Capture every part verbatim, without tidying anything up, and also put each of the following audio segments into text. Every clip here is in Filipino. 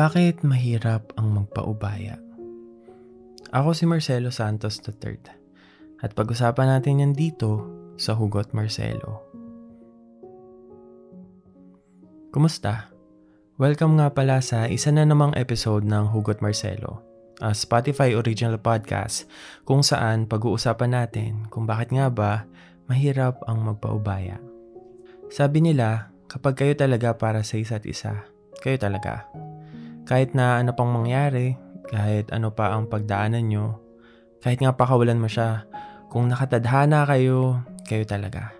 Bakit mahirap ang magpaubaya? Ako si Marcelo Santos the third at pag-usapan natin yan dito sa Hugot Marcelo. Kumusta? Welcome nga pala sa isa na namang episode ng Hugot Marcelo, a Spotify original podcast kung saan pag-uusapan natin kung bakit nga ba mahirap ang magpaubaya. Sabi nila, kapag kayo talaga para sa isa't isa, kayo talaga. Kahit na ano pang mangyari, kahit ano pa ang pagdaanan nyo, kahit nga pakawalan mo siya, kung nakatadhana kayo, kayo talaga.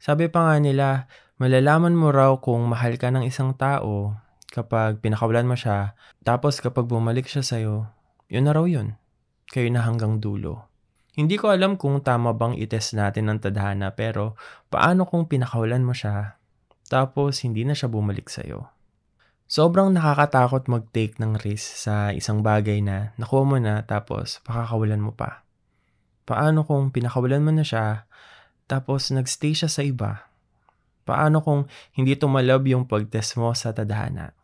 Sabi pa nga nila, malalaman mo raw kung mahal ka ng isang tao kapag pinakawalan mo siya, tapos kapag bumalik siya sa'yo, yun na raw yun. Kayo na hanggang dulo. Hindi ko alam kung tama bang itest natin ang tadhana, pero paano kung pinakawalan mo siya, tapos hindi na siya bumalik sa'yo? Sobrang nakakatakot mag-take ng risk sa isang bagay na nakuha mo na tapos pakakawalan mo pa. Paano kung pinakawalan mo na siya tapos nagstay siya sa iba? Paano kung hindi tumalab yung pag-test mo sa tadhana?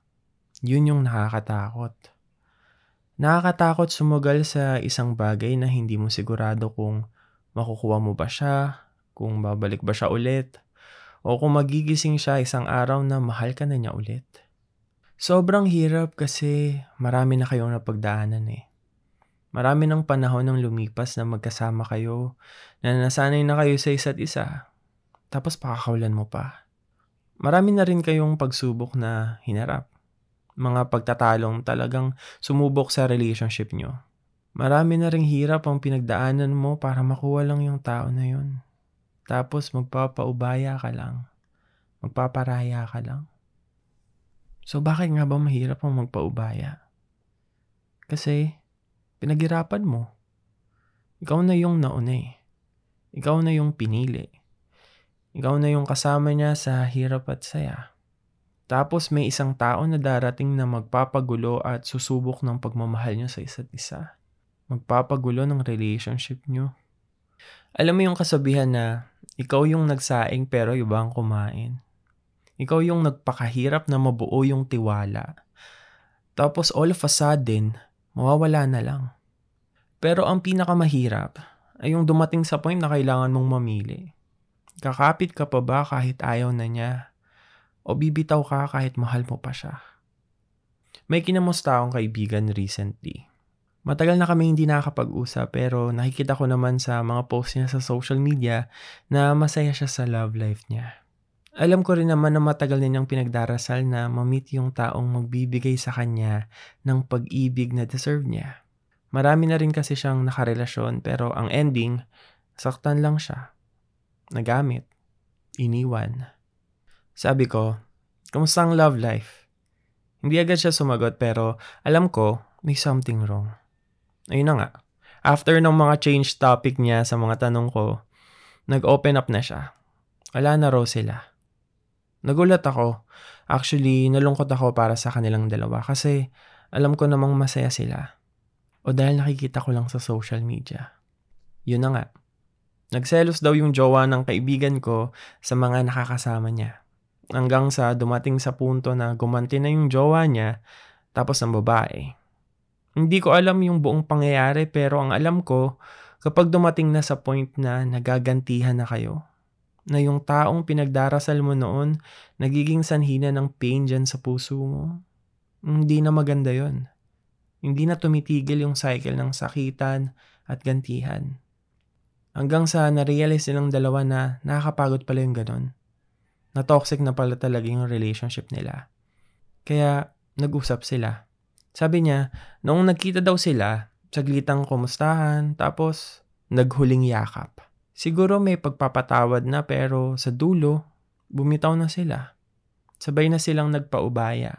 Yun yung nakakatakot. Nakakatakot sumugal sa isang bagay na hindi mo sigurado kung makukuha mo ba siya, kung babalik ba siya ulit, o kung magigising siya isang araw na mahal ka na niya ulit. Sobrang hirap kasi marami na kayong napagdaanan eh. Marami ng panahon ng lumipas na magkasama kayo, na nasanay na kayo sa isa't isa, tapos pakakawalan mo pa. Marami na rin kayong pagsubok na hinarap. Mga pagtatalong talagang sumubok sa relationship nyo. Marami na rin hirap ang pinagdaanan mo para makuha lang yung tao na yun. Tapos magpapaubaya ka lang. Magpaparaya ka lang. So bakit nga ba mahirap ang magpaubaya? Kasi pinaghirapan mo. Ikaw na yung nauna eh. Ikaw na yung pinili. Ikaw na yung kasama niya sa hirap at saya. Tapos may isang tao na darating na magpapagulo at susubok ng pagmamahal niyo sa isa't isa. Magpapagulo ng relationship niyo. Alam mo yung kasabihan na ikaw yung nagsaing pero iba ang kumain. Ikaw yung nagpakahirap na mabuo yung tiwala. Tapos all of a sudden, mawawala na lang. Pero ang pinakamahirap ay yung dumating sa point na kailangan mong mamili. Kakapit ka pa ba kahit ayaw na niya? O bibitaw ka kahit mahal mo pa siya? May kinamusta akong kaibigan recently. Matagal na kami hindi nakakapag-usap pero nakikita ko naman sa mga posts niya sa social media na masaya siya sa love life niya. Alam ko rin naman na matagal na niyang pinagdarasal na ma-meet yung taong magbibigay sa kanya ng pag-ibig na deserve niya. Marami na rin kasi siyang nakarelasyon pero ang ending, saktan lang siya. Nagamit. Iniwan. Sabi ko, kamusta ang love life? Hindi agad siya sumagot pero alam ko may something wrong. Ayun na nga. After ng mga change topic niya sa mga tanong ko, nag-open up na siya. Wala na raw sila. Nagulat ako. Actually, nalungkot ako para sa kanilang dalawa kasi alam ko namang masaya sila. O dahil nakikita ko lang sa social media. Yun na nga. Nagselos daw yung jowa ng kaibigan ko sa mga nakakasama niya. Hanggang sa dumating sa punto na gumanti na yung jowa niya tapos ang babae. Hindi ko alam yung buong pangyayari pero ang alam ko kapag dumating na sa point na nagagantihan na kayo, na yung taong pinagdarasal mo noon nagiging sanhina ng pain dyan sa puso mo. Hindi na maganda yon. Hindi na tumitigil yung cycle ng sakitan at gantihan. Hanggang sa na-realize nilang dalawa na nakakapagod pala yung ganun. Na toxic na pala talaga yung relationship nila. Kaya nag-usap sila. Sabi niya, noong nagkita daw sila, saglitang kumustahan, tapos naghuling yakap. Siguro may pagpapatawad na pero sa dulo, bumitaw na sila. Sabay na silang nagpaubaya.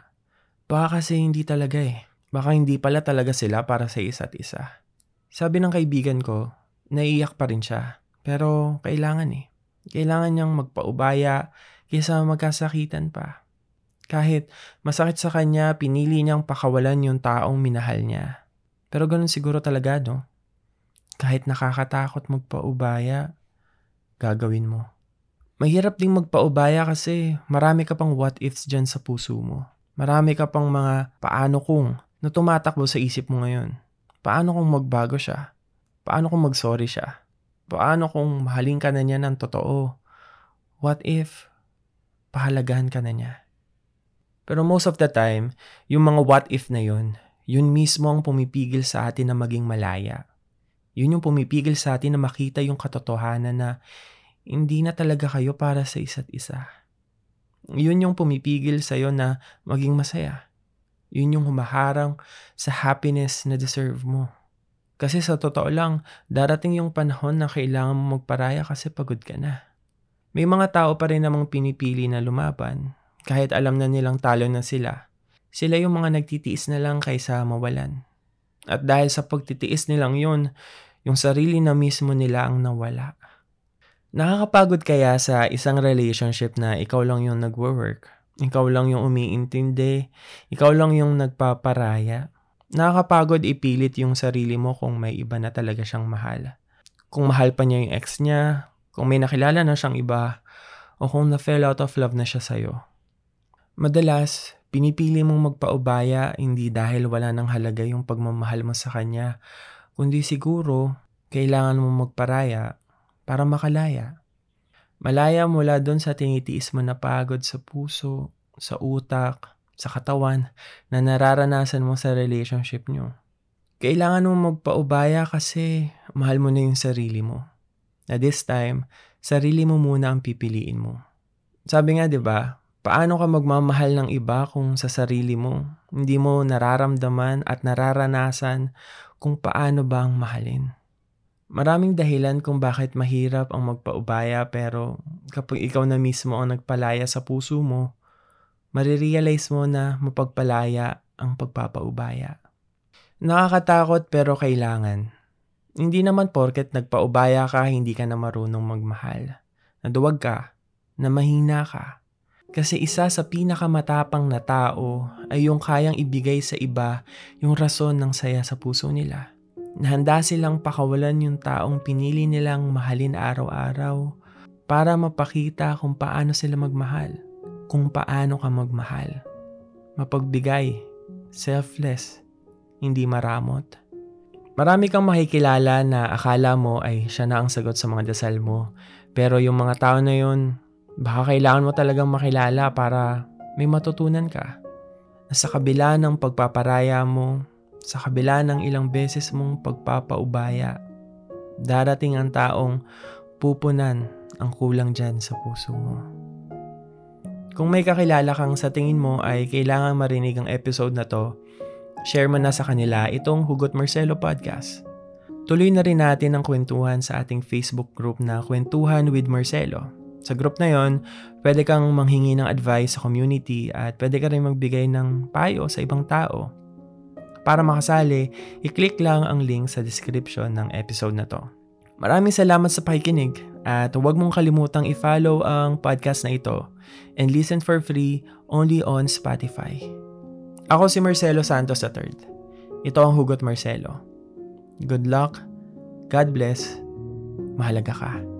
Baka kasi hindi talaga eh. Baka hindi pala talaga sila para sa isa't isa. Sabi ng kaibigan ko, naiiyak pa rin siya. Pero kailangan eh. Kailangan niyang magpaubaya kaysa magkasakitan pa. Kahit masakit sa kanya, pinili niyang pakawalan yung taong minahal niya. Pero ganun siguro talaga, no? Kahit nakakatakot magpaubaya, gagawin mo. Mahirap ding magpaubaya kasi marami ka pang what ifs dyan sa puso mo. Marami ka pang mga paano kung na tumatakbo sa isip mo ngayon. Paano kung magbago siya? Paano kung mag-sorry siya? Paano kung mahalin ka na niya ng totoo? What if pahalagahan ka na niya? Pero most of the time, yung mga what if na yun, yun mismo ang pumipigil sa atin na maging malaya. Yun yung pumipigil sa atin na makita yung katotohanan na hindi na talaga kayo para sa isa't isa. Yun yung pumipigil sa'yo na maging masaya. Yun yung humaharang sa happiness na deserve mo. Kasi sa totoo lang, darating yung panahon na kailangan mo magparaya kasi pagod ka na. May mga tao pa rin namang pinipili na lumaban. Kahit alam na nilang talo na sila, sila yung mga nagtitiis na lang kaysa mawalan. At dahil sa pagtitiis nilang yun, yung sarili na mismo nila ang nawala. Nakakapagod kaya sa isang relationship na ikaw lang yung nagwo-work, ikaw lang yung umiintindi, ikaw lang yung nagpaparaya. Nakakapagod ipilit yung sarili mo kung may iba na talaga siyang mahal. Kung mahal pa niya yung ex niya, kung may nakilala na siyang iba, o kung na-fell out of love na siya sa'yo. Madalas, pinipili mong magpaubaya hindi dahil wala ng halaga yung pagmamahal mo sa kanya, kundi siguro kailangan mong magparaya para makalaya. Malaya mula doon sa tinitiis mo na pagod sa puso, sa utak, sa katawan na nararanasan mo sa relationship nyo. Kailangan mo magpaubaya kasi mahal mo na yung sarili mo. Na this time, sarili mo muna ang pipiliin mo. Sabi nga, 'di ba? Paano ka magmamahal ng iba kung sa sarili mo hindi mo nararamdaman at nararanasan kung paano bang mahalin? Maraming dahilan kung bakit mahirap ang magpaubaya, pero kapag ikaw na mismo ang nagpalaya sa puso mo, marirealize mo na mapagpalaya ang pagpapaubaya. Nakakatakot pero kailangan. Hindi naman porket nagpaubaya ka, hindi ka na marunong magmahal. Naduwag ka, na mahina ka. Kasi isa sa pinakamatapang na tao ay yung kayang ibigay sa iba yung rason ng saya sa puso nila. Nahanda silang pakawalan yung taong pinili nilang mahalin araw-araw para mapakita kung paano sila magmahal, kung paano ka magmahal. Mapagbigay, selfless, hindi maramot. Marami kang makikilala na akala mo ay siya na ang sagot sa mga dasal mo, pero yung mga tao na yun, baka kailangan mo talagang makilala para may matutunan ka. Sa kabila ng pagpaparaya mo, sa kabila ng ilang beses mong pagpapaubaya, darating ang taong pupunan ang kulang dyan sa puso mo. Kung may kakilala kang sa tingin mo ay kailangan marinig ang episode na to, share mo na sa kanila itong Hugot Marcelo Podcast. Tuloy na rin natin ang kwentuhan sa ating Facebook group na Kwentuhan with Marcelo. Sa group na yon, pwede kang manghingi ng advice sa community at pwede ka rin magbigay ng payo sa ibang tao. Para makasali, i-click lang ang link sa description ng episode na to. Maraming salamat sa pakikinig at huwag mong kalimutang i-follow ang podcast na ito and listen for free only on Spotify. Ako si Marcelo Santos the third. Ito ang Hugot Marcelo. Good luck, God bless, mahalaga ka.